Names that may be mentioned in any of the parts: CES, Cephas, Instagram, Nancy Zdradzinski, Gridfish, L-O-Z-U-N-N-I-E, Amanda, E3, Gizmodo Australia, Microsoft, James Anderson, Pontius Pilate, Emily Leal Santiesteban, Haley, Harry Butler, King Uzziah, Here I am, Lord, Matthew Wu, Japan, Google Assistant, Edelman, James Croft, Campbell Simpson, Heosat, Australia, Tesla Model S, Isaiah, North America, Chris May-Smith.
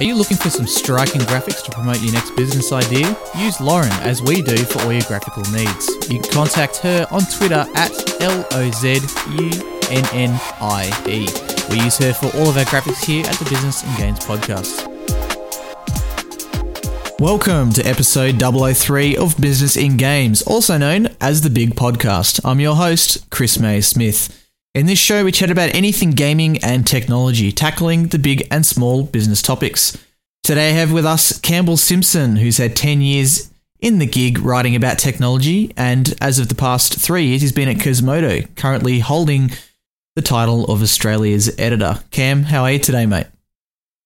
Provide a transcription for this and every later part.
Are you looking for some striking graphics to promote your next business idea? Use Lauren as we do for all your graphical needs. You can contact her on Twitter at L-O-Z-U-N-N-I-E. We use her for all of our graphics here at the Business and Games Podcast. Welcome to episode 003 of Business in Games, also known as The Big Podcast. I'm your host, Chris May-Smith. In this show, we chat about anything gaming and technology, tackling the big and small business topics. Today, I have with us Campbell Simpson, who's had 10 years in the gig writing about technology, and as of the past 3 years, he's been at Gizmodo, currently holding the title of Australia's editor. Cam, how are you today, mate?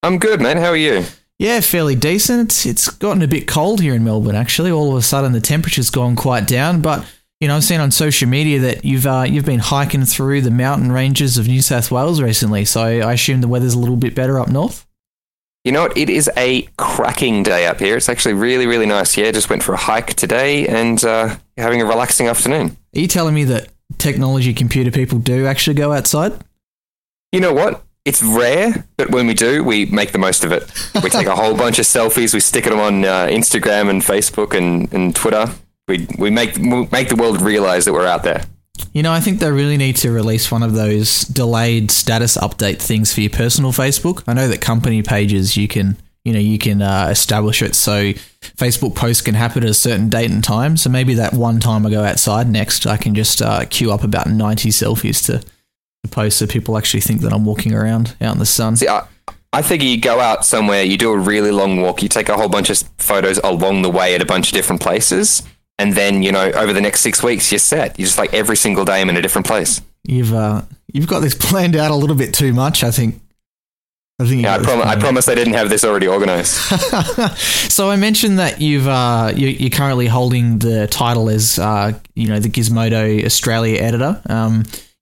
I'm good, man. How are you? Yeah, fairly decent. It's gotten a bit cold here in Melbourne, actually. All of a sudden, the temperature's gone quite down, but you know, I've seen on social media that you've been hiking through the mountain ranges of New South Wales recently, so I assume the weather's a little bit better up north? You know what? It is a cracking day up here. It's actually really, really nice. Yeah, just went for a hike today and having a relaxing afternoon. Are you telling me that technology computer people do actually go outside? You know what? It's rare, but when we do, we make the most of it. We take a whole bunch of selfies. We stick them on Instagram and Facebook and Twitter. We make the world realise that we're out there. You know, I think they really need to release one of those delayed status update things for your personal Facebook. I know that company pages you can establish it so Facebook posts can happen at a certain date and time. So maybe that one time I go outside next, I can just queue up about 90 selfies to post so people actually think that I'm walking around out in the sun. See, I think you go out somewhere, you do a really long walk, you take a whole bunch of photos along the way at a bunch of different places, and then, you know, over the next 6 weeks, you're set. You're just like every single day I'm in a different place. You've got this planned out a little bit too much, I think. I promise I didn't have this already organised. So I mentioned that you're currently holding the title as, the Gizmodo Australia editor.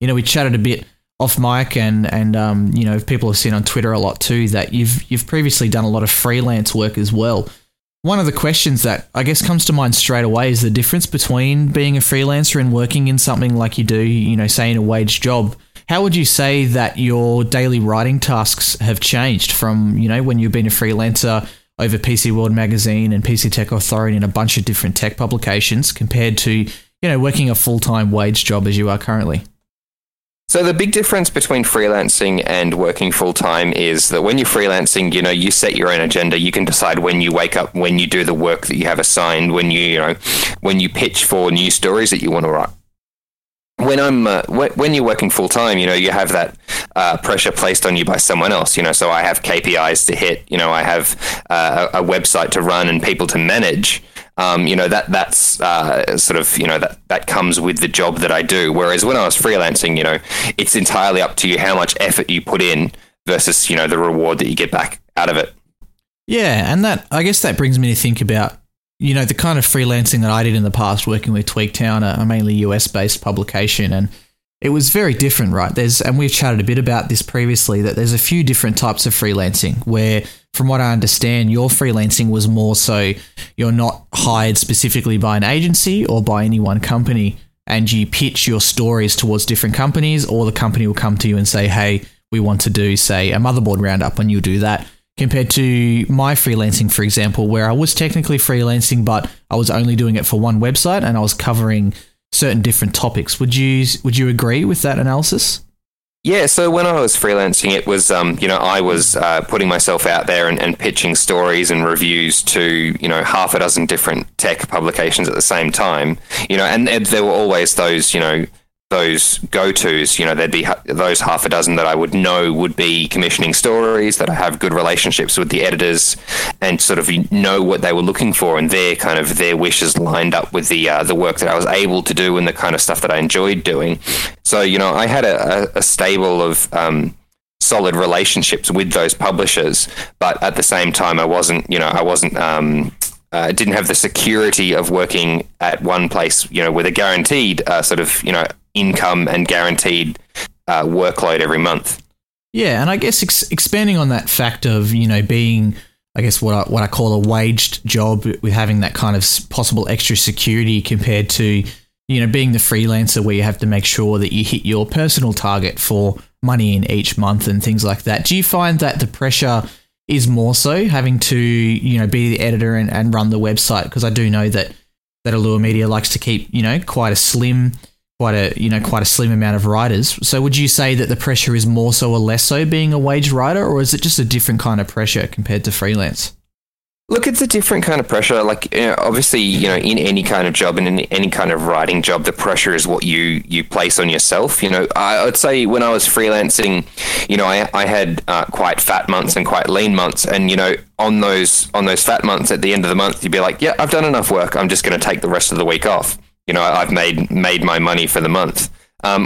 We chatted a bit off mic and people have seen on Twitter a lot too that you've previously done a lot of freelance work as well. One of the questions that I guess comes to mind straight away is the difference between being a freelancer and working in something like you do, you know, say in a wage job. How would you say that your daily writing tasks have changed from, you know, when you've been a freelancer over PC World Magazine and PC Tech Authority and a bunch of different tech publications compared to, you know, working a full-time wage job as you are currently? So the big difference between freelancing and working full-time is that when you're freelancing, you know, you set your own agenda. You can decide when you wake up, when you do the work that you have assigned, when you pitch for new stories that you want to write. When you're working full-time, you know, you have that pressure placed on you by someone else, you know, so I have KPIs to hit, you know, I have a website to run and people to manage. That comes with the job that I do. Whereas when I was freelancing, you know, it's entirely up to you how much effort you put in versus, you know, the reward that you get back out of it. Yeah. And that, I guess that brings me to think about, you know, the kind of freelancing that I did in the past working with Tweaktown, a mainly US based publication. And it was very different, right? And we've chatted a bit about this previously, that there's a few different types of freelancing where, from what I understand, your freelancing was more so you're not hired specifically by an agency or by any one company, and you pitch your stories towards different companies, or the company will come to you and say, hey, we want to do, say, a motherboard roundup, and you do that. Compared to my freelancing, for example, where I was technically freelancing, but I was only doing it for one website and I was covering certain different topics. Would you agree with that analysis? Yeah, so when I was freelancing, it was, I was putting myself out there and pitching stories and reviews to, you know, half a dozen different tech publications at the same time, you know, and there were always those, you know, those go-tos, you know, there'd be those half a dozen that I would know would be commissioning stories, that I have good relationships with the editors and sort of know what they were looking for, and their wishes lined up with the work that I was able to do and the kind of stuff that I enjoyed doing. So, you know, I had a stable of solid relationships with those publishers, but at the same time, I didn't have the security of working at one place, you know, with a guaranteed income and guaranteed workload every month. Yeah, and I guess expanding on that fact of, you know, being, I guess, what I call a waged job, with having that kind of possible extra security compared to, you know, being the freelancer where you have to make sure that you hit your personal target for money in each month and things like that. Do you find that the pressure is more so having to, you know, be the editor and run the website, because I do know that Allure Media likes to keep, you know, quite a slim amount of writers. So would you say that the pressure is more so or less so being a wage writer, or is it just a different kind of pressure compared to freelance? Look, it's a different kind of pressure. Like, you know, obviously, you know, in any kind of job and in any kind of writing job, the pressure is what you place on yourself. You know, I'd say when I was freelancing, you know, I had quite fat months and quite lean months, and, you know, on those fat months, at the end of the month, you'd be like, yeah, I've done enough work. I'm just going to take the rest of the week off. You know, I've made my money for the month.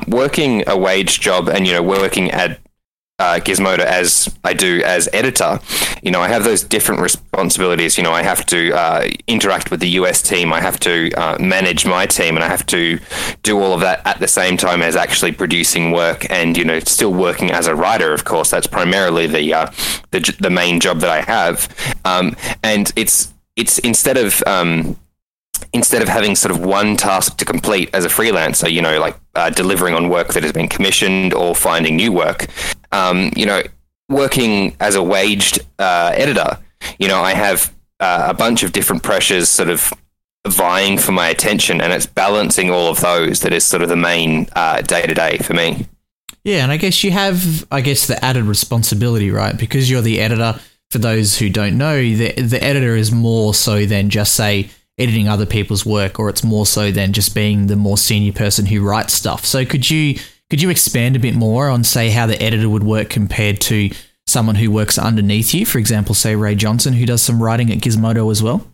Working a wage job and, you know, working at Gizmodo as I do as editor, you know, I have those different responsibilities. You know, I have to interact with the US team, I have to manage my team, and I have to do all of that at the same time as actually producing work and, you know, still working as a writer, of course. That's primarily the main job that I have. And it's instead of having sort of one task to complete as a freelancer, you know, like delivering on work that has been commissioned or finding new work, you know, working as a waged editor, you know, I have a bunch of different pressures sort of vying for my attention, and it's balancing all of those that is sort of the main day-to-day for me. Yeah, and I guess you have, the added responsibility, right? Because you're the editor. For those who don't know, the editor is more so than just, say, editing other people's work, or it's more so than just being the more senior person who writes stuff. So could you expand a bit more on, say, how the editor would work compared to someone who works underneath you? For example, say Ray Johnston, who does some writing at Gizmodo as well.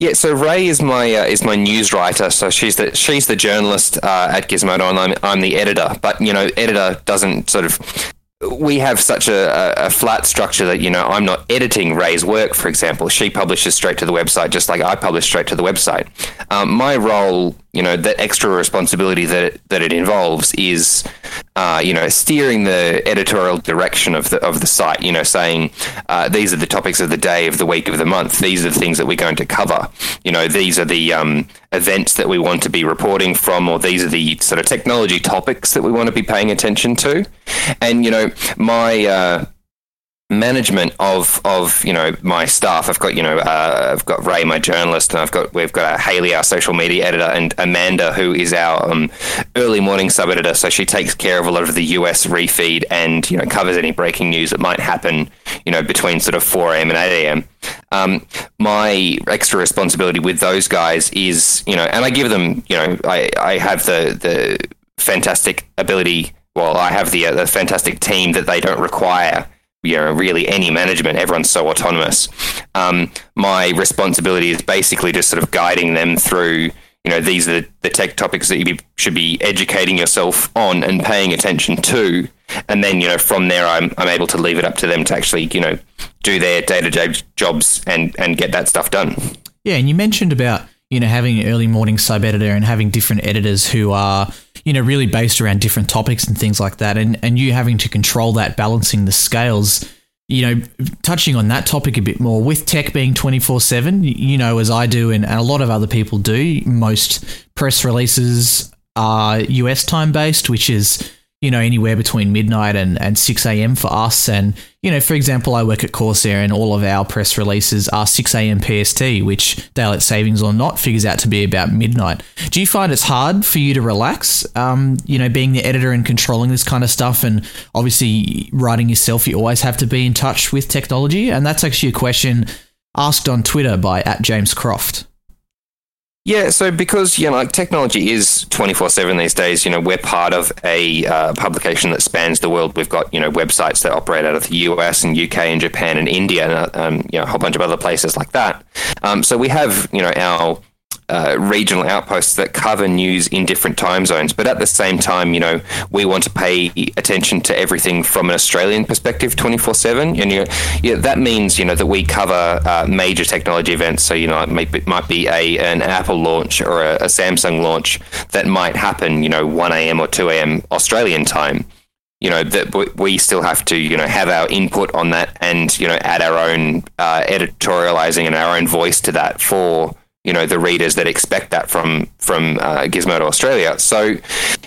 Yeah, so Ray is my news writer. So she's the journalist at Gizmodo, and I'm the editor. But, you know, editor doesn't sort of. We have such a flat structure that, you know, I'm not editing Ray's work, for example. She publishes straight to the website, just like I publish straight to the website. My role, you know, that extra responsibility that it involves is, you know, steering the editorial direction of the site, you know, saying these are the topics of the day, of the week, of the month. These are the things that we're going to cover. You know, these are the events that we want to be reporting from, or these are the sort of technology topics that we want to be paying attention to. And, you know, my management of you know, my staff, I've got, you know, I've got Ray, my journalist, and we've got Haley, our social media editor, and Amanda, who is our early morning sub editor. So she takes care of a lot of the US refeed and, you know, covers any breaking news that might happen, you know, between sort of 4 a.m. and 8 a.m. My extra responsibility with those guys is, you know, and I give them, you know, I have the fantastic ability. Well, I have the fantastic team that they don't require, you know, really any management. Everyone's so autonomous. My responsibility is basically just sort of guiding them through, you know, these are the tech topics that you should be educating yourself on and paying attention to. And then, you know, from there, I'm able to leave it up to them to actually, you know, do their day-to-day jobs and get that stuff done. Yeah, and you mentioned about, you know, having an early morning sub-editor and having different editors who are, you know, really based around different topics and things like that, and you having to control that, balancing the scales. You know, touching on that topic a bit more, with tech being 24/7, you know, as I do and a lot of other people do, most press releases are US time based, which is, you know, anywhere between midnight and 6 a.m. for us. And, you know, for example, I work at Corsair, and all of our press releases are 6 a.m. PST, which, daylight savings or not, figures out to be about midnight. Do you find it's hard for you to relax, you know, being the editor and controlling this kind of stuff? And obviously, writing yourself, you always have to be in touch with technology. And that's actually a question asked on Twitter by @JamesCroft. Yeah, so because, you know, like, technology is 24/7 these days. You know, we're part of a publication that spans the world. We've got, you know, websites that operate out of the US and UK and Japan and India and you know, a whole bunch of other places like that. So we have, you know, our regional outposts that cover news in different time zones, but at the same time, you know, we want to pay attention to everything from an Australian perspective 24/7, and, you know, yeah, that means, you know, that we cover major technology events. So, you know, it might be an Apple launch or a Samsung launch that might happen, you know, 1 a.m. or 2 a.m. Australian time. You know, that we still have to, you know, have our input on that, and, you know, add our own editorializing and our own voice to that for, you know, the readers that expect that from Gizmodo Australia. So,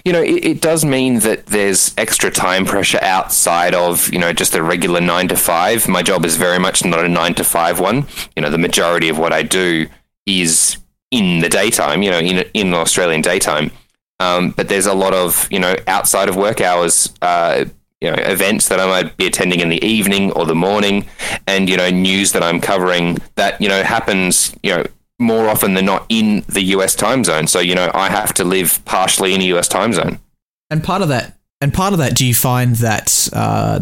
you know, it does mean that there's extra time pressure outside of, you know, just the regular 9 to 5. My job is very much not a 9 to 5 one. You know, the majority of what I do is in the daytime, you know, in Australian daytime. But there's a lot of, you know, outside of work hours, you know, events that I might be attending in the evening or the morning, and, you know, news that I'm covering that, you know, happens, you know, more often than not in the US time zone. So, you know, I have to live partially in a US time zone. And part of that, do you find that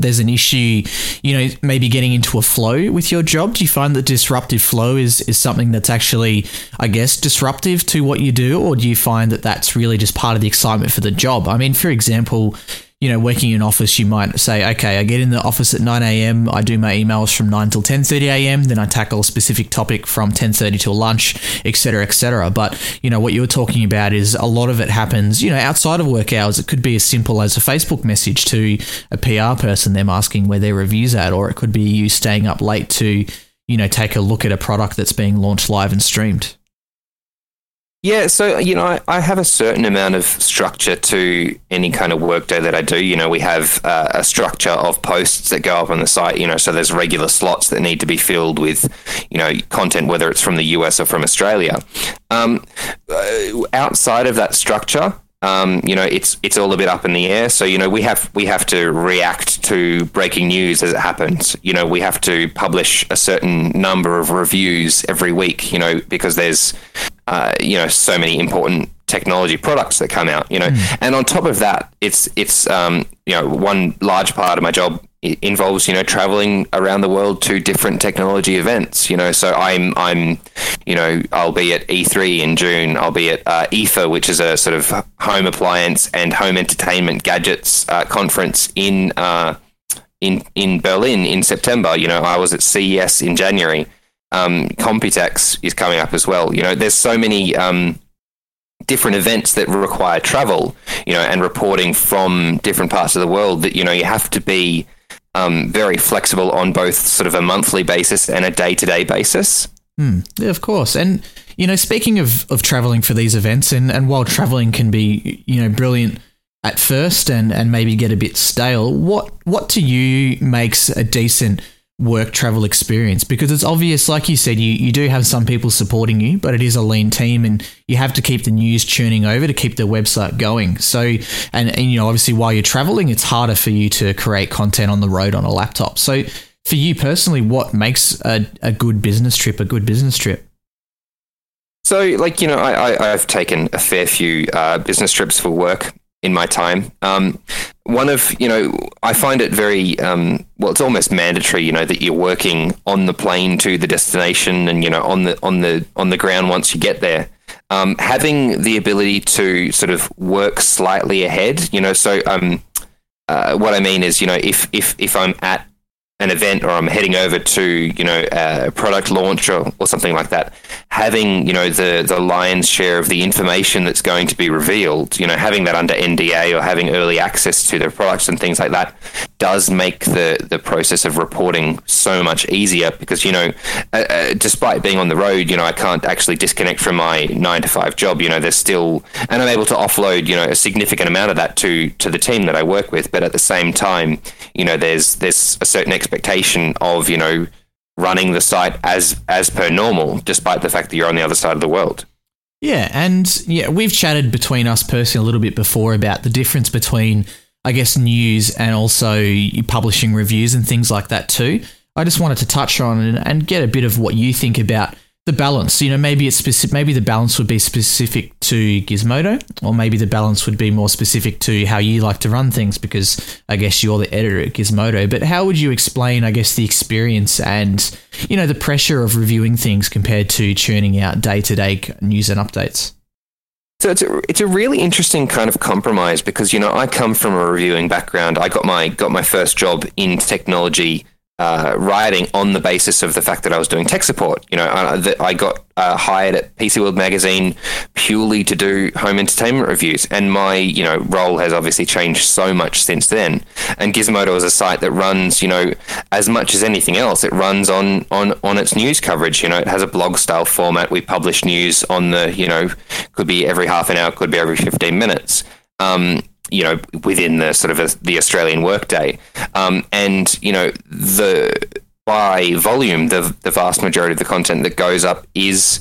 there's an issue, you know, maybe getting into a flow with your job? Do you find that disruptive flow is something that's actually, I guess, disruptive to what you do? Or do you find that that's really just part of the excitement for the job? I mean, for example, you know, working in an office, you might say, okay, I get in the office at 9 a.m., I do my emails from 9 till 10:30 a.m., then I tackle a specific topic from 10:30 till lunch, et cetera, et cetera. But, you know, what you're talking about is a lot of it happens, you know, outside of work hours. It could be as simple as a Facebook message to a PR person, them asking where their review's at, or it could be you staying up late to, you know, take a look at a product that's being launched live and streamed. Yeah, so, you know, I have a certain amount of structure to any kind of workday that I do. You know, we have a structure of posts that go up on the site, you know, so there's regular slots that need to be filled with, you know, content, whether it's from the US or from Australia. Outside of that structure, you know, it's all a bit up in the air. So, you know, we have to react to breaking news as it happens. You know, we have to publish a certain number of reviews every week, you know, because there's, you know, so many important technology products that come out, you know. And on top of that, it's you know, one large part of my job involves, you know, traveling around the world to different technology events, you know. So I'm you know, I'll be at E3 in June, I'll be at IFA, which is a sort of home appliance and home entertainment gadgets conference in Berlin in September. You know, I was at CES in January. Computex is coming up as well. You know, there's so many different events that require travel, you know, and reporting from different parts of the world that, you know, you have to be very flexible on both sort of a monthly basis and a day-to-day basis. Yeah, of course. And, you know, speaking of traveling for these events, and while traveling can be, you know, brilliant at first and maybe get a bit stale, what to you makes a decent work travel experience? Because it's obvious, like you said, you do have some people supporting you, but it is a lean team and you have to keep the news churning over to keep the website going. So, and you know, obviously while you're traveling, it's harder for you to create content on the road on a laptop. So for you personally, what makes a good business trip a good business trip? So, like, you know, I've taken a fair few business trips for work in my time. One of, you know, I find it very, well, it's almost mandatory, you know, that you're working on the plane to the destination and, you know, on the ground once you get there. Having the ability to sort of work slightly ahead, you know, so what I mean is, you know, if I'm at an event or I'm heading over to, you know, a product launch or something like that, having, you know, the lion's share of the information that's going to be revealed, you know, having that under NDA or having early access to the products and things like that does make the process of reporting so much easier because, you know, despite being on the road, you know, I can't actually disconnect from my 9 to 5 job, you know, there's still, and I'm able to offload, you know, a significant amount of that to the team that I work with. But at the same time, you know, there's a certain expectation of, you know, running the site as per normal, despite the fact that you're on the other side of the world. Yeah, and yeah, we've chatted between us personally a little bit before about the difference between, I guess, news and also publishing reviews and things like that too. I just wanted to touch on and get a bit of what you think about the balance. You know, maybe it's specific, maybe the balance would be specific to Gizmodo, or maybe the balance would be more specific to how you like to run things, because I guess you're the editor at Gizmodo. But how would you explain, I guess, the experience and, you know, the pressure of reviewing things compared to churning out day-to-day news and updates? So it's a really interesting kind of compromise because, you know, I come from a reviewing background. I got my first job in technology writing on the basis of the fact that I was doing tech support. You know, I got hired at PC World magazine purely to do home entertainment reviews, and my role has obviously changed so much since then. And Gizmodo is a site that runs, as much as anything else, it runs on its news coverage. It has a blog style format. We publish news on the could be every half an hour, could be every 15 minutes. Within the sort of the Australian workday, by volume, the vast majority of the content that goes up is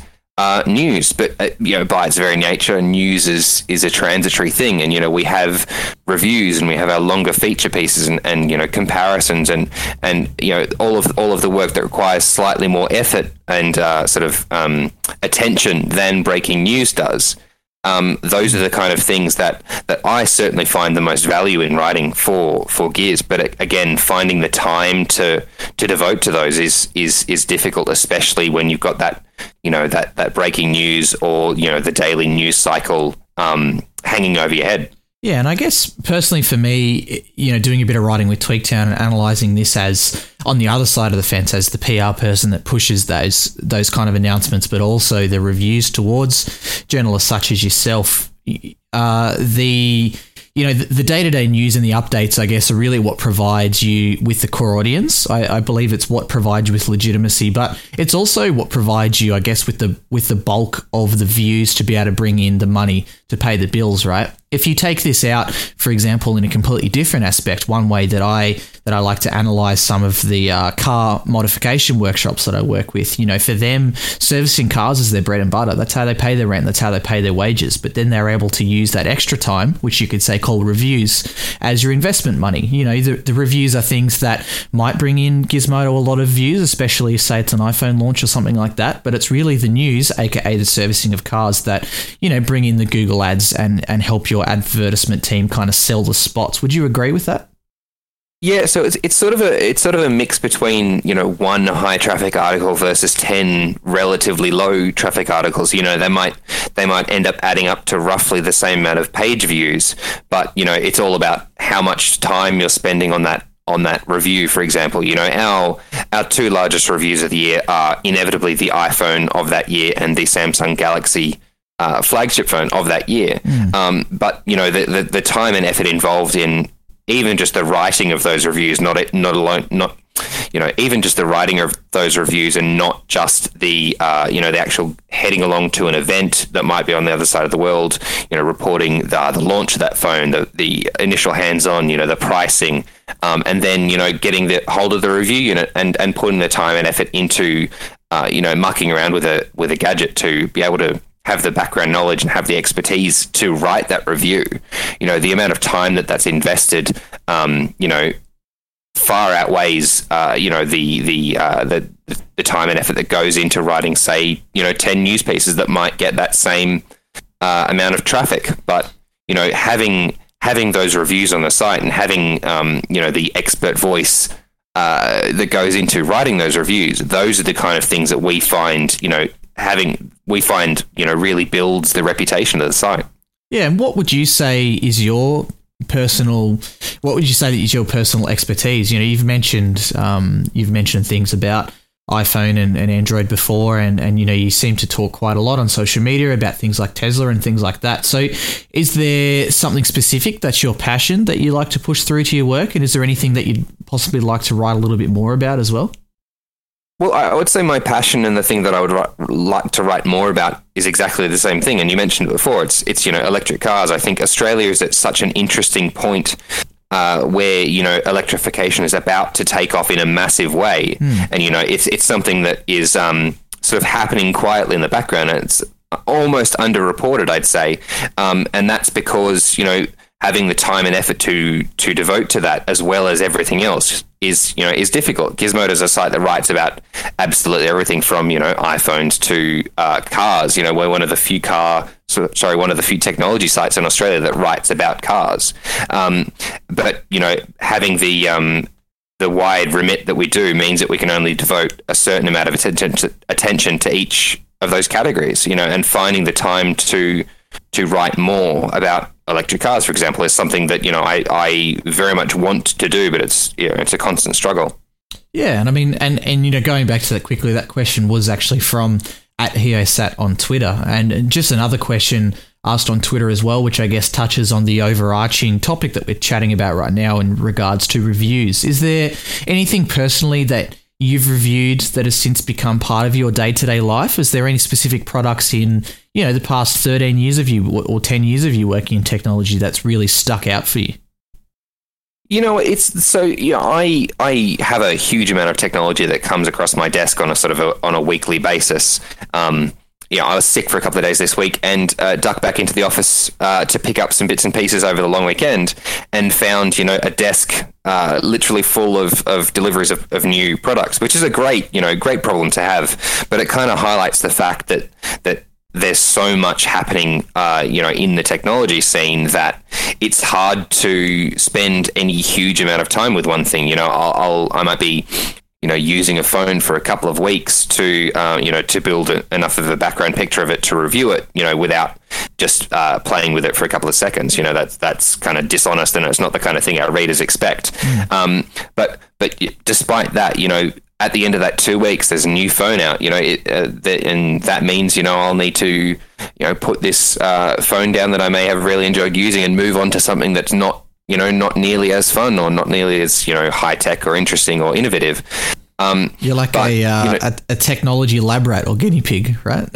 news. But by its very nature, news is a transitory thing, and we have reviews and we have our longer feature pieces and comparisons and all of the work that requires slightly more effort and attention than breaking news does. Those are the kind of things that I certainly find the most value in writing for Giz. But again, finding the time to devote to those is difficult, especially when you've got that breaking news or the daily news cycle hanging over your head. Yeah, and I guess personally for me, doing a bit of writing with Tweaktown and analysing this as on the other side of the fence as the PR person that pushes those kind of announcements, but also the reviews towards journalists such as yourself. The day-to-day news and the updates, I guess, are really what provides you with the core audience. I believe it's what provides you with legitimacy, but it's also what provides you, I guess, with the bulk of the views to be able to bring in the money to pay the bills, right? If you take this out, for example, in a completely different aspect, one way that I like to analyse some of the car modification workshops that I work with, for them, servicing cars is their bread and butter. That's how they pay their rent. That's how they pay their wages. But then they're able to use that extra time, which you could say call reviews, as your investment money. The reviews are things that might bring in Gizmodo a lot of views, especially if, say, it's an iPhone launch or something like that. But it's really the news, aka the servicing of cars, that, bring in the Google ads and help your advertisement team kind of sell the spots. Would you agree with that? Yeah, so it's sort of a mix between one high traffic article versus 10 relatively low traffic articles. They might end up adding up to roughly the same amount of page views, but it's all about how much time you're spending on that review. For example, our two largest reviews of the year are inevitably the iPhone of that year and the Samsung Galaxy flagship phone of that year. But the time and effort involved in even just the writing of those reviews, even just the writing of those reviews, and not just the the actual heading along to an event that might be on the other side of the world, reporting the launch of that phone, the initial hands-on, the pricing, and then getting the hold of the review unit and putting the time and effort into mucking around with a gadget to be able to have the background knowledge and have the expertise to write that review. The amount of time that's invested, far outweighs, the time and effort that goes into writing, say, 10 news pieces that might get that same amount of traffic. But, having those reviews on the site and having, the expert voice that goes into writing those reviews, those are the kind of things that we find, really builds the reputation of the site. Yeah, and what would you say is your personal expertise? You've mentioned things about iPhone and Android before, and you seem to talk quite a lot on social media about things like Tesla and things like that. So is there something specific that's your passion that you like to push through to your work? And is there anything that you'd possibly like to write a little bit more about as well? Well, I would say my passion and the thing that I would like to write more about is exactly the same thing. And you mentioned it before. It's electric cars. I think Australia is at such an interesting point where electrification is about to take off in a massive way, and it's something that is sort of happening quietly in the background. And it's almost underreported, I'd say, and that's because having the time and effort to devote to that, as well as everything else, is difficult. Gizmodo is a site that writes about absolutely everything from iPhones to cars. We're one of the few technology sites in Australia that writes about cars. But having the wide remit that we do means that we can only devote a certain amount of attention to each of those categories. And finding the time to write more about electric cars, for example, is something that I very much want to do, but it's it's a constant struggle. Yeah, and I mean, and you know, going back to that quickly, that question was actually from at Heosat on Twitter, and just another question asked on Twitter as well, which I guess touches on the overarching topic that we're chatting about right now in regards to reviews. Is there anything personally that you've reviewed that has since become part of your day-to-day life? Is there any specific products in, you know, the past 13 years of you or 10 years of you working in technology that's really stuck out for you? You know, it's so, you know, I have a huge amount of technology that comes across my desk on a sort of on a weekly basis. You know, I was sick for a couple of days this week and ducked back into the office to pick up some bits and pieces over the long weekend and found, you know, a desk literally full of deliveries of new products, which is a great, you know, great problem to have. But it kind of highlights the fact that there's so much happening, you know, in the technology scene that it's hard to spend any huge amount of time with one thing. You know, I might be, you know, using a phone for a couple of weeks to, you know, to build enough of a background picture of it to review it, you know, without just playing with it for a couple of seconds. You know, that's kind of dishonest, and it's not the kind of thing our readers expect. But despite that, you know, at the end of that 2 weeks, there's a new phone out, you know, and that means, you know, I'll need to, you know, put this phone down that I may have really enjoyed using and move on to something that's not, you know, not nearly as fun or not nearly as, you know, high tech or interesting or innovative. You're like a technology lab rat or guinea pig, right?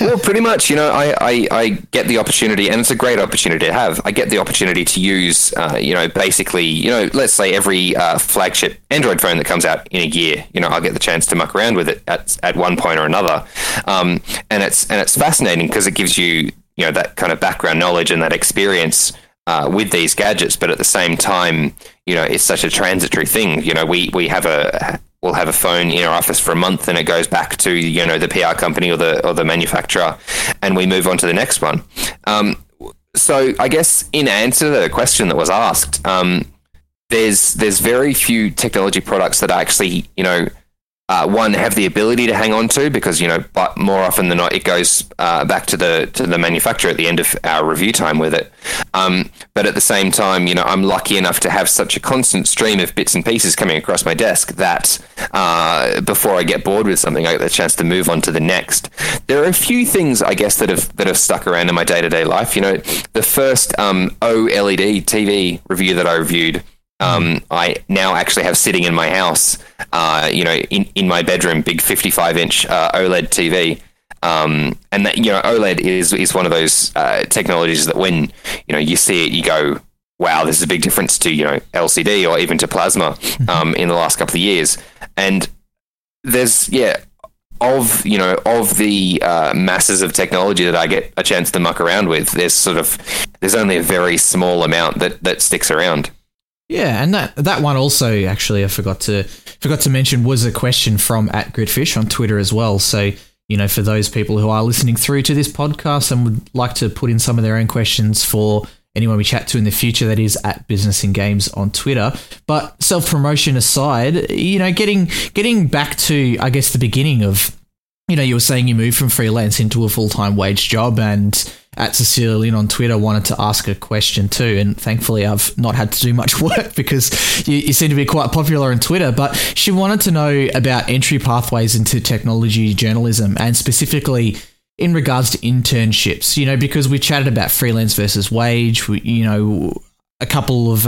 Well, pretty much, you know, I get the opportunity, and it's a great opportunity to have. I get the opportunity to use, you know, basically, you know, let's say every flagship Android phone that comes out in a year, you know, I'll get the chance to muck around with it at one point or another. And it's fascinating because it gives you, you know, that kind of background knowledge and that experience with these gadgets. But at the same time, you know, it's such a transitory thing. You know, we have we'll have a phone in our office for a month, and it goes back to, you know, the PR company or the manufacturer, and we move on to the next one. So I guess in answer to the question that was asked, there's very few technology products that I actually, you know, one, have the ability to hang on to, because, you know, but more often than not, it goes back to the manufacturer at the end of our review time with it. But at the same time, you know, I'm lucky enough to have such a constant stream of bits and pieces coming across my desk that before I get bored with something, I get the chance to move on to the next. There are a few things, I guess, that have stuck around in my day-to-day life. You know, the first OLED TV review that I reviewed, I now actually have sitting in my house, you know, in my bedroom, big 55-inch OLED TV. And that, you know, OLED is one of those technologies that when, you know, you see it, you go, wow, there's a big difference to, you know, LCD or even to plasma in the last couple of years. And there's, yeah, of the masses of technology that I get a chance to muck around with, there's only a very small amount that sticks around. Yeah, and that one also, actually, I forgot to mention, was a question from at Gridfish on Twitter as well. So, you know, for those people who are listening through to this podcast and would like to put in some of their own questions for anyone we chat to in the future, that is at Business and Games on Twitter. But self-promotion aside, you know, getting back to, I guess, the beginning of, you know, you were saying you moved from freelance into a full-time wage job, and at Cecilia Lynn on Twitter wanted to ask a question too, and thankfully I've not had to do much work because you seem to be quite popular on Twitter, but she wanted to know about entry pathways into technology journalism, and specifically in regards to internships, you know, because we chatted about freelance versus wage. We, you know, a couple of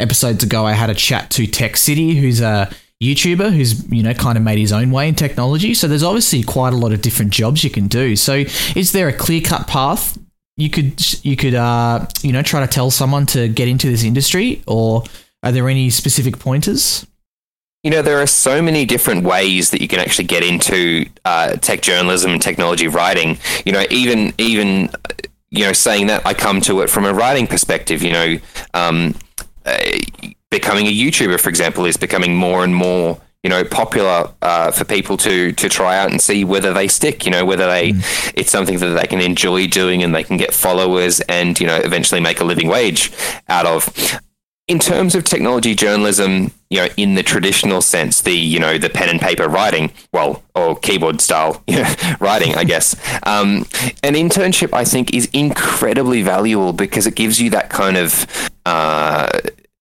episodes ago, I had a chat to Tech City, who's a YouTuber who's, you know, kind of made his own way in technology. So there's obviously quite a lot of different jobs you can do. So is there a clear-cut path you could you know, try to tell someone to get into this industry, or are there any specific pointers? You know, there are so many different ways that you can actually get into tech journalism and technology writing. You know, even you know, saying that, I come to it from a writing perspective. You know, becoming a YouTuber, for example, is becoming more and more, you know, popular for people to try out and see whether they stick, you know, whether it's something that they can enjoy doing and they can get followers and, you know, eventually make a living wage out of. In terms of technology journalism, you know, in the traditional sense, the, you know, the pen and paper writing, well, or keyboard style, you know, writing, I guess. An internship, I think, is incredibly valuable because it gives you that kind of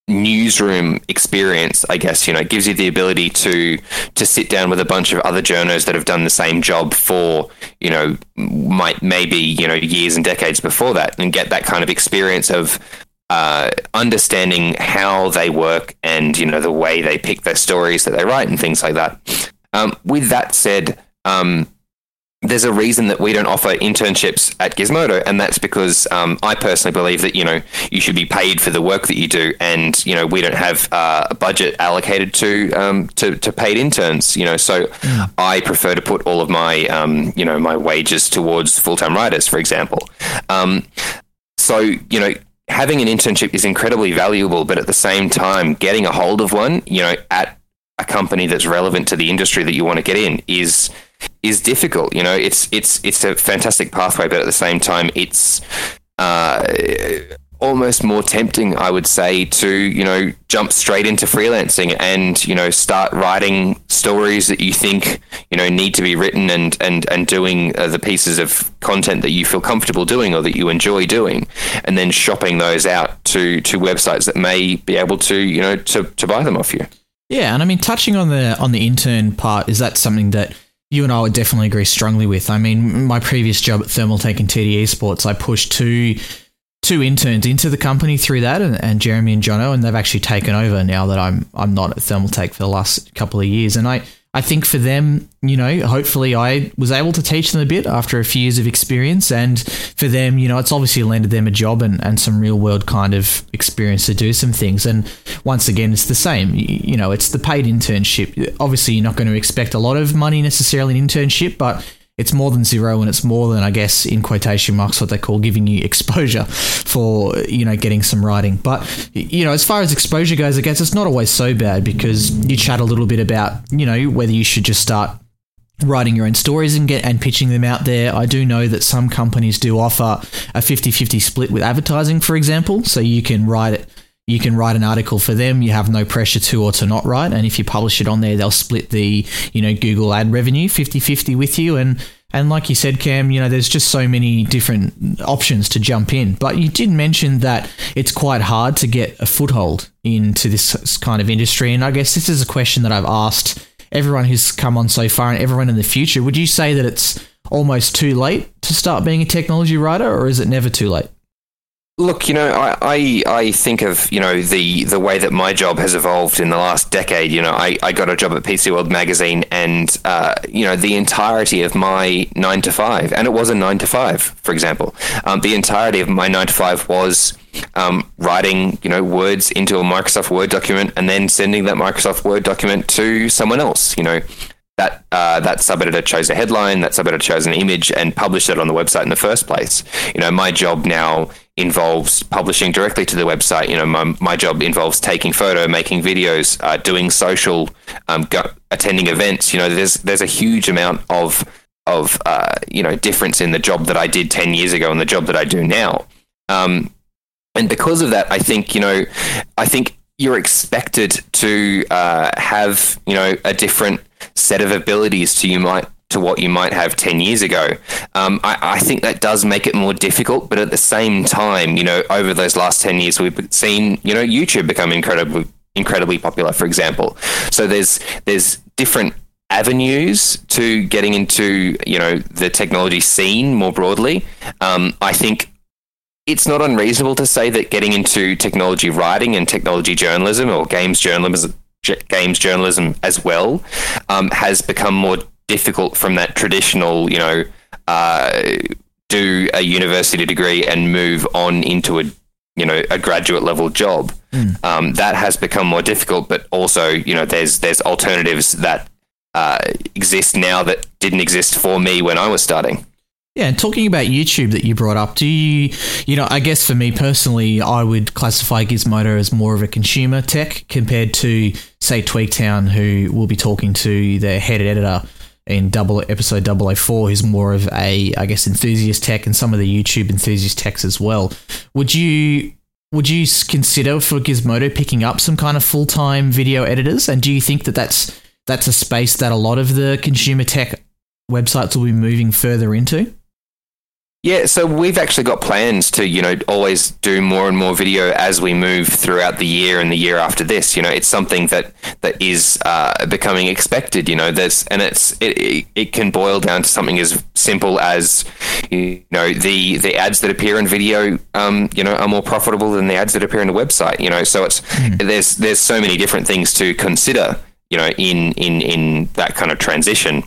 newsroom experience, I guess, you know, it gives you the ability to sit down with a bunch of other journos that have done the same job for, you know, years and decades before that, and get that kind of experience of understanding how they work and, you know, the way they pick their stories that they write and things like that. With that said, there's a reason that we don't offer internships at Gizmodo, and that's because I personally believe that, you know, you should be paid for the work that you do, and, you know, we don't have a budget allocated to paid interns, you know, so I prefer to put all of my, you know, my wages towards full-time writers, for example. So, you know, having an internship is incredibly valuable, but at the same time, getting a hold of one, you know, at a company that's relevant to the industry that you want to get in is difficult. You know, it's a fantastic pathway, but at the same time, it's almost more tempting, I would say, to, you know, jump straight into freelancing and, you know, start writing stories that you think, you know, need to be written and doing the pieces of content that you feel comfortable doing or that you enjoy doing, and then shopping those out to websites that may be able to, you know, to buy them off you. Yeah, and I mean, touching on the intern part, is that something that you and I would definitely agree strongly with? I mean, my previous job at Thermaltake and TD Esports, I pushed two interns into the company through that, and Jeremy and Jono, and they've actually taken over now that I'm not at Thermaltake for the last couple of years. And I think for them, you know, hopefully I was able to teach them a bit after a few years of experience, and for them, you know, it's obviously landed them a job and some real world kind of experience to do some things. And once again, it's the same, you know, it's the paid internship. Obviously, you're not going to expect a lot of money necessarily in internship, but it's more than zero, and it's more than, I guess, in quotation marks, what they call giving you exposure for, you know, getting some writing. But, you know, as far as exposure goes, I guess it's not always so bad, because you chat a little bit about, you know, whether you should just start writing your own stories and pitching them out there. I do know that some companies do offer a 50-50 split with advertising, for example, so you can write it. You can write an article for them. You have no pressure to or to not write. And if you publish it on there, they'll split the, you know, Google ad revenue 50-50 with you. And like you said, Cam, you know, there's just so many different options to jump in. But you did mention that it's quite hard to get a foothold into this kind of industry. And I guess this is a question that I've asked everyone who's come on so far and everyone in the future. Would you say that it's almost too late to start being a technology writer, or is it never too late? Look, you know, I think of, you know, the way that my job has evolved in the last decade. You know, I got a job at PC World magazine, and, you know, the entirety of my 9-to-5, and it was a 9-to-5, for example, the entirety of my 9-to-5 was writing, you know, words into a Microsoft Word document and then sending that Microsoft Word document to someone else, you know. That sub-editor chose a headline, that sub-editor chose an image, and published it on the website in the first place. You know, my job now involves publishing directly to the website. You know, my job involves taking photo, making videos, doing social, attending events. You know, there's a huge amount of you know, difference in the job that I did 10 years ago and the job that I do now. And because of that, I think you're expected to have, you know, a different set of abilities to what you might have 10 years ago. I think that does make it more difficult, but at the same time, you know, over those last 10 years, we've seen, you know, YouTube become incredibly popular, for example. So there's different avenues to getting into, you know, the technology scene more broadly. I think it's not unreasonable to say that getting into technology writing and technology journalism, or games journalism as well, has become more difficult from that traditional, you know, do a university degree and move on into a graduate level job. That has become more difficult, but also, you know, there's alternatives that exist now that didn't exist for me when I was starting. Yeah, and talking about YouTube that you brought up, you know, I guess for me personally, I would classify Gizmodo as more of a consumer tech compared to, say, Tweaktown, who will be talking to their head editor in episode 004, who's more of a, I guess, enthusiast tech, and some of the YouTube enthusiast techs as well. Would you consider for Gizmodo picking up some kind of full-time video editors? And do you think that that's a space that a lot of the consumer tech websites will be moving further into? Yeah, so we've actually got plans to, you know, always do more and more video as we move throughout the year and the year after this. You know, it's something that is becoming expected. You know, it can boil down to something as simple as, you know, the ads that appear in video, you know, are more profitable than the ads that appear on the website. You know, so it's there's so many different things to consider. You know, in that kind of transition.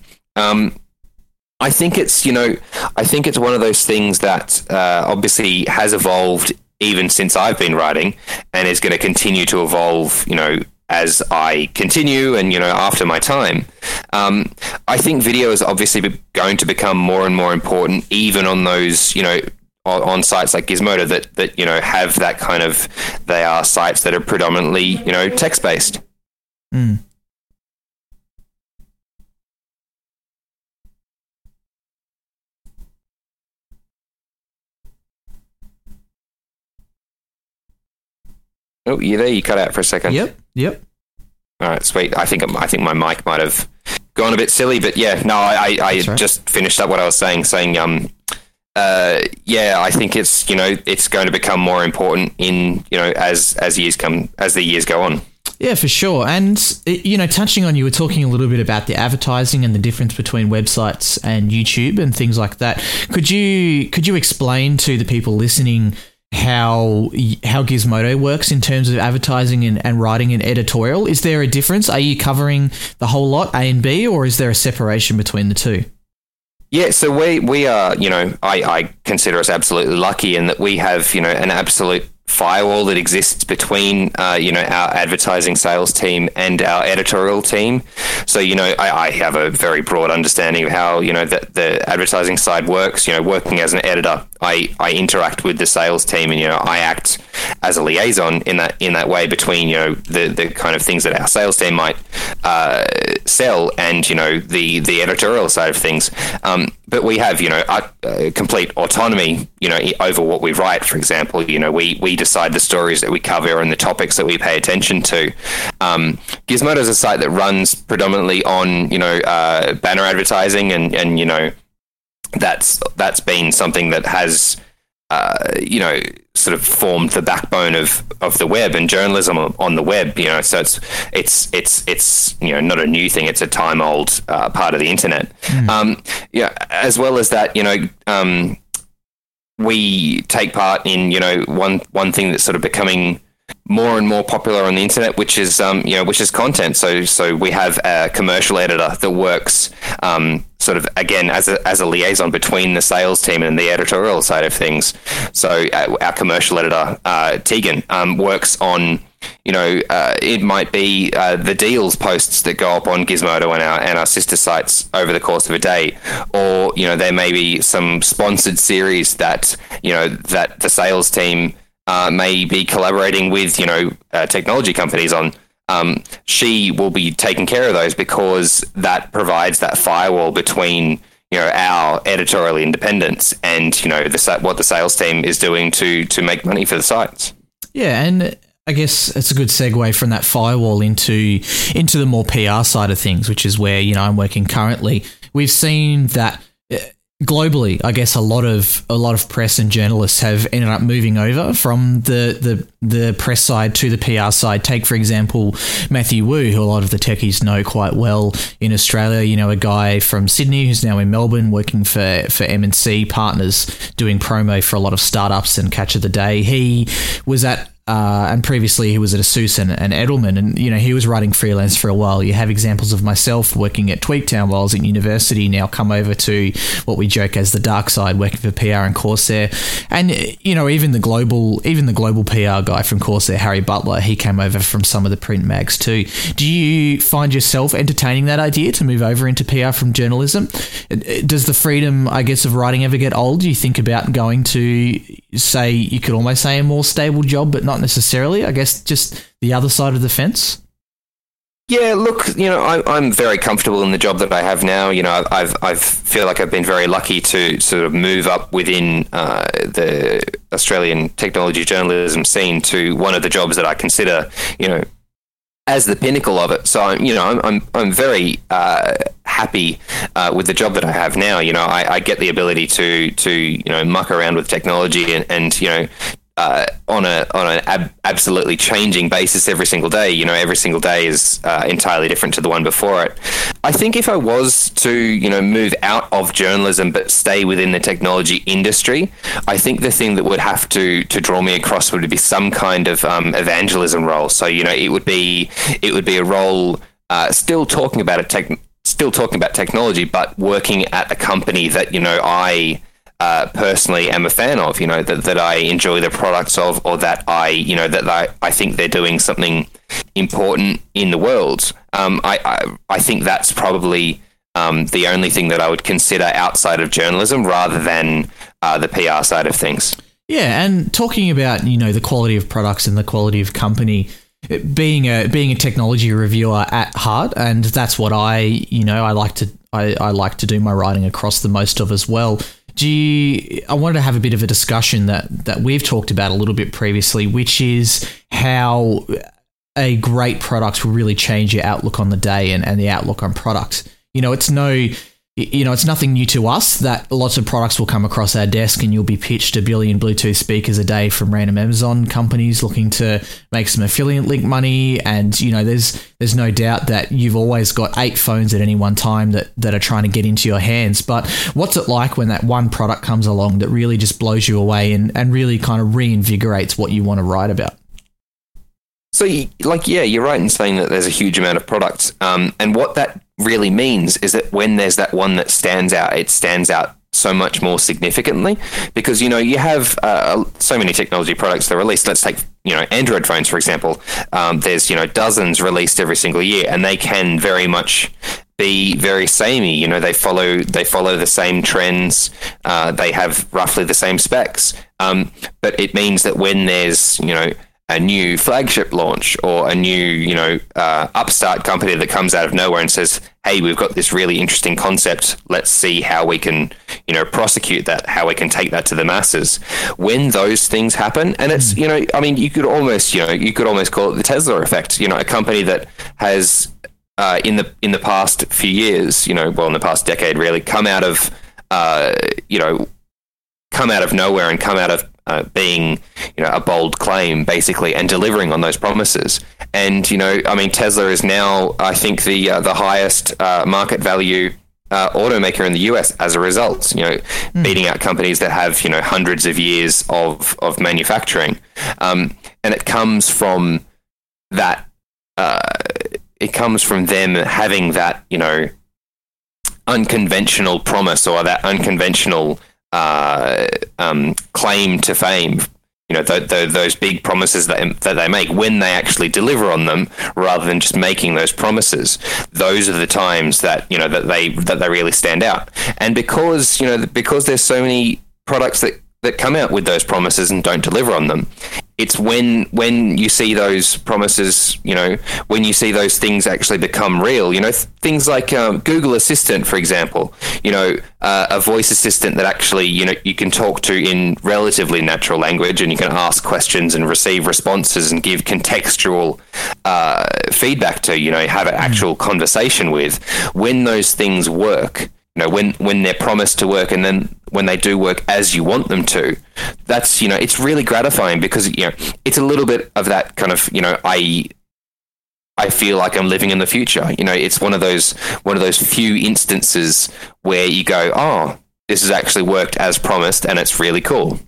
I think it's, you know, one of those things that obviously has evolved even since I've been writing, and is going to continue to evolve, you know, as I continue and, you know, after my time. I think video is obviously going to become more and more important, even on those, you know, on sites like Gizmodo that, you know, have that kind of, they are sites that are predominantly, you know, text-based. Mm. Oh, you there? You cut out for a second. Yep. All right, sweet. I think my mic might have gone a bit silly, but yeah, no, I just finished up what I was saying. Yeah, I think it's, you know, it's going to become more important in, you know, as the years go on. Yeah, for sure. And, you know, touching on, you were talking a little bit about the advertising and the difference between websites and YouTube and things like that. Could you explain to the people listening how Gizmodo works in terms of advertising and writing an editorial? Is there a difference? Are you covering the whole lot, A and B, or is there a separation between the two? Yeah, so we are, you know, I consider us absolutely lucky in that we have, you know, an absolute firewall that exists between, you know, our advertising sales team and our editorial team. So, you know, I have a very broad understanding of how, you know, the advertising side works. You know, working as an editor, I interact with the sales team, and, you know, I act as a liaison in that way between, you know, the kind of things that our sales team might sell and, you know, the editorial side of things. But we have, you know, complete autonomy, you know, over what we write. For example, you know, we decide the stories that we cover and the topics that we pay attention to. Gizmodo is a site that runs predominantly on, you know, banner advertising, and you know, that's been something that has, you know, sort of formed the backbone of the web and journalism on the web. You know, so it's you know, not a new thing. It's a time old part of the internet. Mm. Yeah, as well as that, you know, we take part in, you know, one thing that's sort of becoming more and more popular on the internet, which is, you know, which is content. So we have a commercial editor that works, sort of again as a liaison between the sales team and the editorial side of things. So our commercial editor, Tegan, works on, you know, it might be the deals posts that go up on Gizmodo and our sister sites over the course of a day, or, you know, there may be some sponsored series that, you know, that the sales team may be collaborating with, you know, technology companies on. She will be taking care of those because that provides that firewall between, you know, our editorial independence and, you know, what the sales team is doing to make money for the sites. Yeah, and I guess it's a good segue from that firewall into the more PR side of things, which is where, you know, I'm working currently. We've seen that globally, I guess a lot of press and journalists have ended up moving over from the press side to the PR side. Take, for example, Matthew Wu, who a lot of the techies know quite well in Australia. You know, a guy from Sydney who's now in Melbourne working for M&C Partners, doing promo for a lot of startups and Catch of the Day. He was at... and previously he was at Asus and Edelman, and, you know, he was writing freelance for a while. You have examples of myself working at Tweaktown while I was at university, now come over to what we joke as the dark side, working for PR and Corsair. And, you know, even the global PR guy from Corsair, Harry Butler, he came over from some of the print mags too. Do you find yourself entertaining that idea to move over into PR from journalism? Does the freedom, I guess, of writing ever get old? Do you think about going to, say, you could almost say a more stable job, but not necessarily, I guess, just the other side of the fence? Yeah, look, you know, I'm very comfortable in the job that I have now. You know, I've feel like I've been very lucky to sort of move up within the Australian technology journalism scene to one of the jobs that I consider, you know, as the pinnacle of it. So, you know, I'm very happy with the job that I have now. You know, I get the ability to you know, muck around with technology and you know, on an absolutely changing basis every single day. You know, every single day is entirely different to the one before it. I think if I was to, you know, move out of journalism but stay within the technology industry, I think the thing that would have to draw me across would be some kind of evangelism role. So, you know, it would be a role still talking about technology, but working at a company that, you know, I personally am a fan of, you know, that I enjoy the products of, or that I, you know, that I think they're doing something important in the world. I think that's probably the only thing that I would consider outside of journalism rather than the PR side of things. Yeah, and talking about, you know, the quality of products and the quality of company, being a technology reviewer at heart, and that's what I, you know, I like to do my writing across the most of as well. I wanted to have a bit of a discussion that we've talked about a little bit previously, which is how a great product will really change your outlook on the day and the outlook on products. You know, it's nothing new to us that lots of products will come across our desk and you'll be pitched a billion Bluetooth speakers a day from random Amazon companies looking to make some affiliate link money. And, you know, there's no doubt that you've always got 8 phones at any one time that are trying to get into your hands. But what's it like when that one product comes along that really just blows you away and really kind of reinvigorates what you want to write about? So, like, yeah, you're right in saying that there's a huge amount of products. And what that really means is that when there's that one that stands out, it stands out so much more significantly because, you know, you have so many technology products that are released. Let's take, you know, Android phones, for example. There's, you know, dozens released every single year, and they can very much be very samey. You know, they follow the same trends. They have roughly the same specs. But it means that when there's, you know, a new flagship launch or a new, you know, upstart company that comes out of nowhere and says, hey, we've got this really interesting concept. Let's see how we can, you know, prosecute that, how we can take that to the masses. When those things happen, and it's, you know, I mean, you could almost call it the Tesla effect. You know, a company that has in the past few years, you know, well, in the past decade, really come out of nowhere and come out of being, you know, a bold claim basically, and delivering on those promises. And, you know, I mean, Tesla is now, I think, the highest market value automaker in the US as a result. You know, beating out companies that have, you know, hundreds of years of manufacturing, and it comes from that. It comes from them having that, you know, unconventional promise or that unconventional claim to fame. You know, those big promises that they make, when they actually deliver on them, rather than just making those promises, those are the times that, you know, that they really stand out. And because, you know, because there's so many products that come out with those promises and don't deliver on them, it's when you see those promises, you know, when you see those things actually become real, you know, things like Google Assistant, for example, you know, a voice assistant that actually, you know, you can talk to in relatively natural language, and you can ask questions and receive responses and give contextual feedback to, you know, have an actual conversation with. When those things work, you know, when they're promised to work and then when they do work as you want them to, that's, you know, it's really gratifying because, you know, it's a little bit of that kind of, you know, I feel like I'm living in the future. You know, it's one of those few instances where you go, oh, this has actually worked as promised and it's really cool.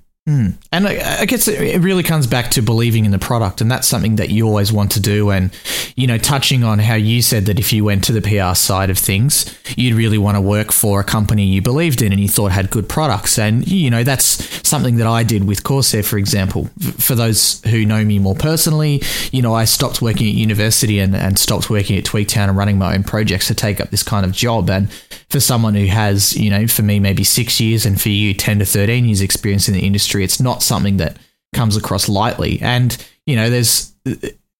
And I guess it really comes back to believing in the product, and that's something that you always want to do. And, you know, touching on how you said that if you went to the PR side of things, you'd really want to work for a company you believed in and you thought had good products. And, you know, that's something that I did with Corsair, for example. For those who know me more personally, you know, I stopped working at university and stopped working at Tweaktown and running my own projects to take up this kind of job. And for someone who has, you know, for me, maybe 6 years, and for you, 10 to 13 years experience in the industry, it's not something that comes across lightly. And, you know,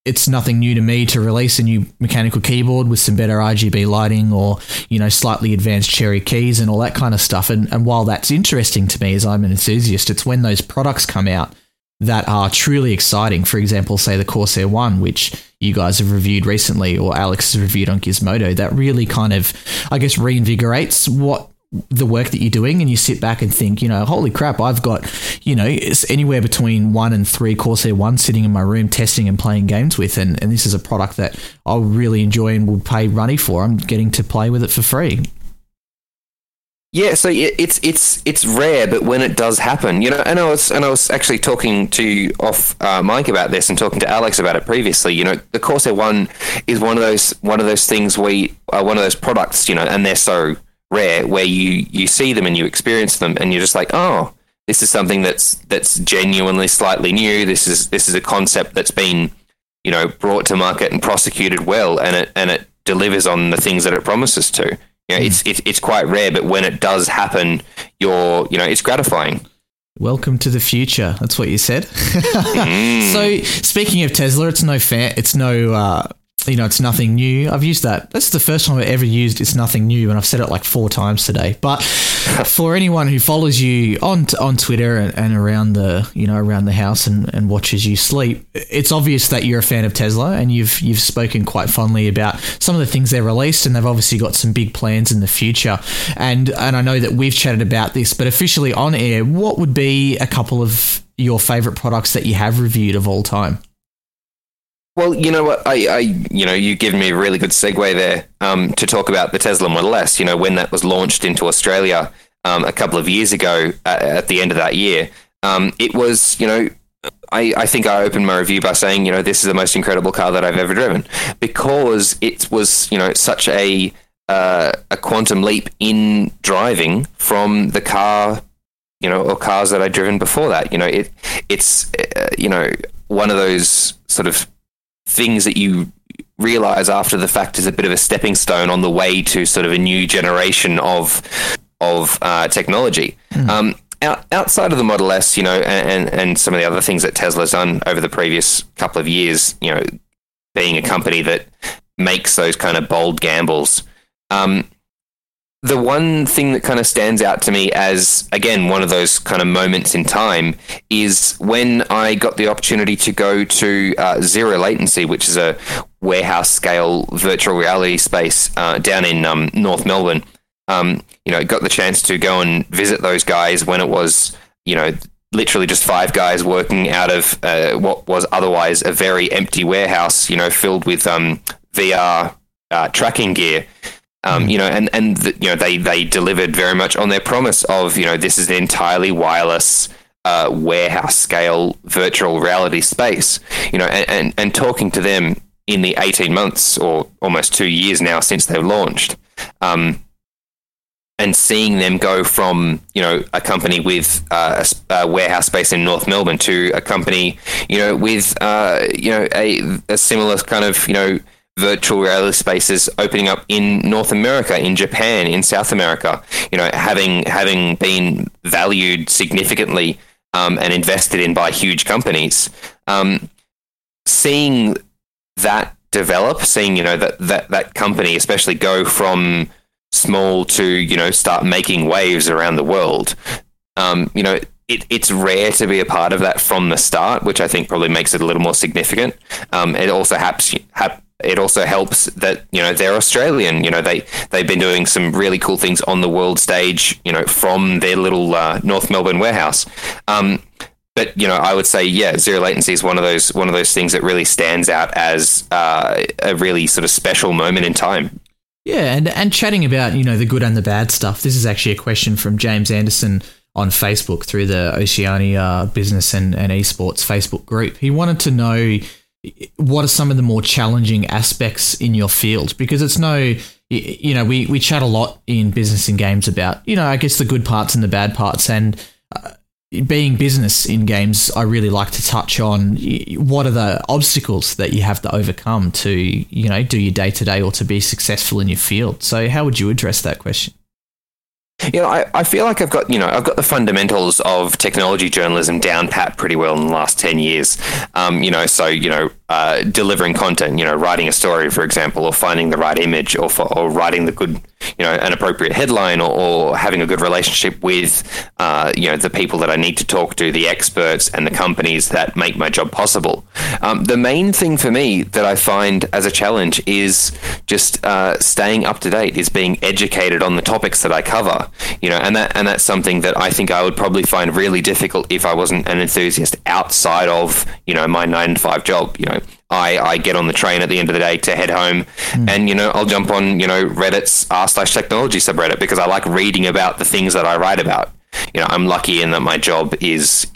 it's nothing new to me to release a new mechanical keyboard with some better RGB lighting or, you know, slightly advanced Cherry keys and all that kind of stuff. And while that's interesting to me as I'm an enthusiast, it's when those products come out that are truly exciting. For example, say the Corsair One, which, you guys have reviewed recently, or Alex has reviewed on Gizmodo, that really kind of, I guess, reinvigorates what the work that you're doing, and you sit back and think, you know, holy crap, I've got, you know, it's anywhere between 1 and 3 Corsair One sitting in my room testing and playing games with, and this is a product that I'll really enjoy and will pay money for. I'm getting to play with it for free. Yeah, so it's rare, but when it does happen, you know, and I was actually talking to off mic about this and talking to Alex about it previously. You know, the Corsair One is one of those things we are one of those products, you know, and they're so rare where you see them and you experience them and you're just like, oh, this is something that's genuinely slightly new. This is a concept that's been, you know, brought to market and prosecuted well, and it delivers on the things that it promises to. You know, it's quite rare, but when it does happen, it's gratifying. Welcome to the future. That's what you said. So speaking of Tesla, it's nothing new. I've used that. That's the first time I've ever used it's nothing new, and I've said it like 4 times today. But for anyone who follows you on Twitter and around the, you know, around the house and watches you sleep, it's obvious that you're a fan of Tesla, and you've spoken quite fondly about some of the things they released, and they've obviously got some big plans in the future. And I know that we've chatted about this, but officially on air, what would be a couple of your favorite products that you have reviewed of all time? Well, you know what, you've given me a really good segue there to talk about the Tesla Model S. You know, when that was launched into Australia a couple of years ago, at the end of that year, it was, you know, I think I opened my review by saying, you know, this is the most incredible car that I've ever driven, because it was, you know, such a quantum leap in driving from the car, you know, or cars that I'd driven before that. You know, it's you know, one of those sort of things that you realize after the fact is a bit of a stepping stone on the way to sort of a new generation of technology. Outside of the Model S, you know, and some of the other things that Tesla's done over the previous couple of years, you know, being a company that makes those kind of bold gambles. The one thing that kind of stands out to me as, again, one of those kind of moments in time is when I got the opportunity to go to Zero Latency, which is a warehouse-scale virtual reality space down in North Melbourne. You know, got the chance to go and visit those guys when it was, you know, literally just 5 guys working out of what was otherwise a very empty warehouse, you know, filled with VR tracking gear. You know, you know, they delivered very much on their promise of, you know, this is an entirely wireless warehouse scale virtual reality space, you know, and talking to them in the 18 months or almost 2 years now since they've launched, and seeing them go from, you know, a company with a warehouse space in North Melbourne to a company, you know, with, you know, a similar kind of, you know, virtual reality spaces opening up in North America, in Japan, in South America, you know, having been valued significantly and invested in by huge companies. Seeing that develop, seeing, you know, that company especially go from small to, you know, start making waves around the world, you know, It's rare to be a part of that from the start, which I think probably makes it a little more significant. It also helps that, you know, they're Australian. You know, they've been doing some really cool things on the world stage, you know, from their little North Melbourne warehouse. But, you know, I would say, yeah, Zero Latency is one of those things that really stands out as a really sort of special moment in time. Yeah, and chatting about, you know, the good and the bad stuff. This is actually a question from James Anderson on Facebook through the Oceania Business and Esports Facebook group. He wanted to know, what are some of the more challenging aspects in your field? Because it's no, you know, we chat a lot in business and games about, you know, I guess the good parts and the bad parts. And being business in games, I really like to touch on what are the obstacles that you have to overcome to, you know, do your day-to-day or to be successful in your field. So how would you address that question? You know, I feel like I've got the fundamentals of technology journalism down pat pretty well in the last 10 years. You know, so, you know, delivering content, you know, writing a story, for example, or finding the right image, or writing the good, you know, an appropriate headline, or having a good relationship with, you know, the people that I need to talk to, the experts and the companies that make my job possible. The main thing for me that I find as a challenge is just staying up to date, is being educated on the topics that I cover, you know, and that's something that I think I would probably find really difficult if I wasn't an enthusiast outside of, you know, my 9-to-5 job. You know, I get on the train at the end of the day to head home, and, you know, I'll jump on, you know, Reddit's r/technology subreddit because I like reading about the things that I write about. You know, I'm lucky in that my job is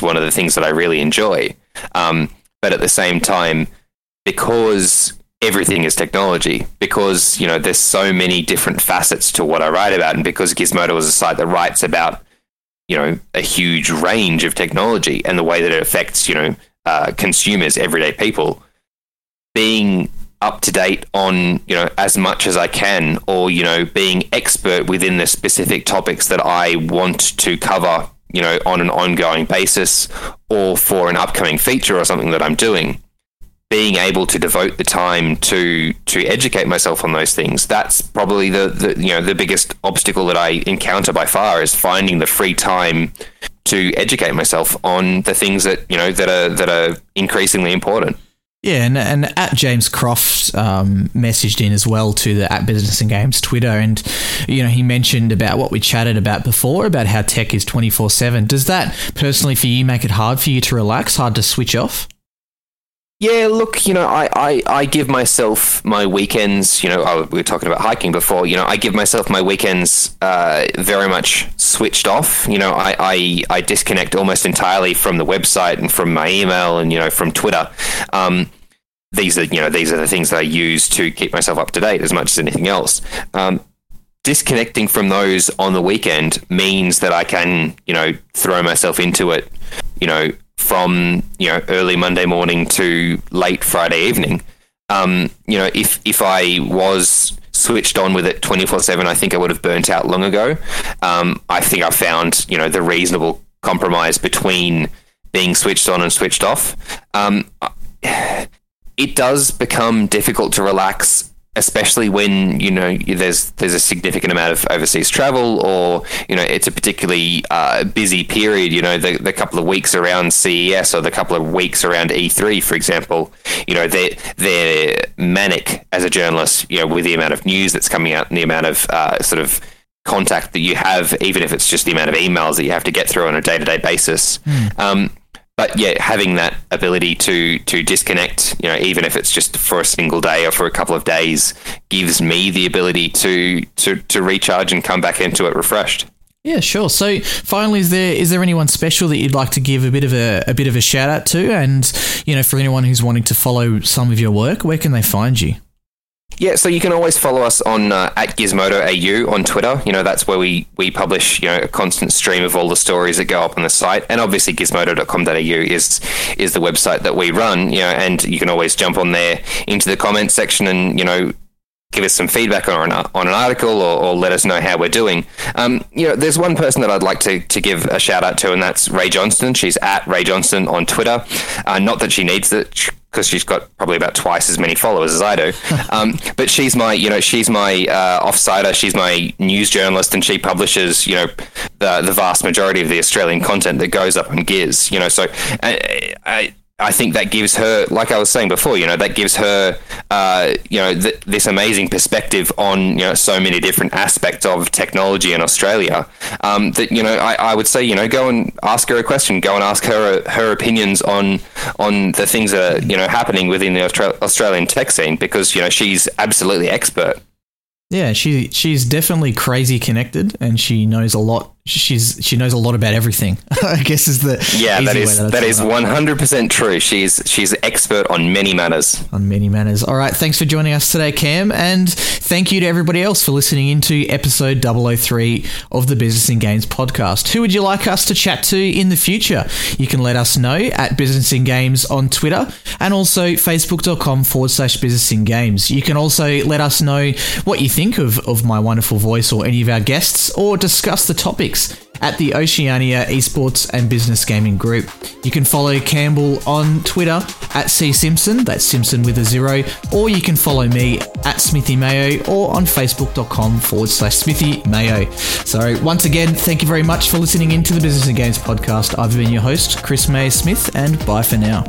one of the things that I really enjoy. But at the same time, because everything is technology, because, you know, there's so many different facets to what I write about, and because Gizmodo is a site that writes about, you know, a huge range of technology and the way that it affects, you know, consumers, everyday people, being up to date on, you know, as much as I can, or, you know, being expert within the specific topics that I want to cover, you know, on an ongoing basis, or for an upcoming feature or something that I'm doing, being able to devote the time to educate myself on those things. That's probably the you know, the biggest obstacle that I encounter by far, is finding the free time to educate myself on the things that, you know, that are increasingly important. Yeah, and at James Croft messaged in as well to the @BusinessandGames Twitter, and, you know, he mentioned about what we chatted about before, about how tech is 24/7. Does that personally for you make it hard for you to relax, hard to switch off? Yeah, look, you know, I give myself my weekends, you know, we were talking about hiking before, you know, I give myself my weekends very much switched off. You know, I disconnect almost entirely from the website and from my email and, you know, from Twitter. These are the things that I use to keep myself up to date as much as anything else. Disconnecting from those on the weekend means that I can, you know, throw myself into it, you know, from, you know, early Monday morning to late Friday evening. You know, if I was switched on with it 24/7, I think I would have burnt out long ago. I think I found, you know, the reasonable compromise between being switched on and switched off. It does become difficult to relax, especially when, you know, there's a significant amount of overseas travel, or, you know, it's a particularly busy period. You know, the couple of weeks around CES or the couple of weeks around E3, for example, you know, they're manic as a journalist, you know, with the amount of news that's coming out and the amount of sort of contact that you have, even if it's just the amount of emails that you have to get through on a day-to-day basis. But yeah, having that ability to disconnect, you know, even if it's just for a single day or for a couple of days, gives me the ability to recharge and come back into it refreshed. Yeah, sure. So finally, is there anyone special that you'd like to give a bit of a shout out to? And, you know, for anyone who's wanting to follow some of your work, where can they find you? Yeah, so you can always follow us on @GizmodoAU on Twitter. You know, that's where we publish, you know, a constant stream of all the stories that go up on the site. And obviously gizmodo.com.au is the website that we run, you know, and you can always jump on there into the comments section and, you know, give us some feedback on an article, or let us know how we're doing. You know, there's one person that I'd like to give a shout out to, and that's Ray Johnston. She's @RayJohnston on Twitter. Not that she needs it, because she's got probably about twice as many followers as I do. But she's my offsider. She's my news journalist, and she publishes, you know, the vast majority of the Australian content that goes up on Giz. You know, so I think that gives her, like I was saying before, you know, that gives her, you know, this amazing perspective on, you know, so many different aspects of technology in Australia. That, you know, I would say, you know, go and ask her a question, go and ask her her opinions on the things that are, you know, happening within the Australian tech scene, because, you know, she's absolutely expert. Yeah, she's definitely crazy connected, and she knows a lot. She knows a lot about everything, I guess, is the that is 100% true. She's expert on many matters. All right, thanks for joining us today, Cam, and thank you to everybody else for listening into episode 003 of the Business in Games podcast. Who would you like us to chat to in the future? You can let us know at Business in Games on Twitter, and also facebook.com/Business in Games. You can also let us know what you think of my wonderful voice or any of our guests, or discuss the topics at the Oceania Esports and Business Gaming Group. You can follow Campbell on Twitter at csimpson, that's Simpson with a zero, or you can follow me at SmithyMayo or on facebook.com/SmithyMayo. So once again, thank you very much for listening into the Business and Games podcast. I've been your host, Chris May-Smith, and bye for now.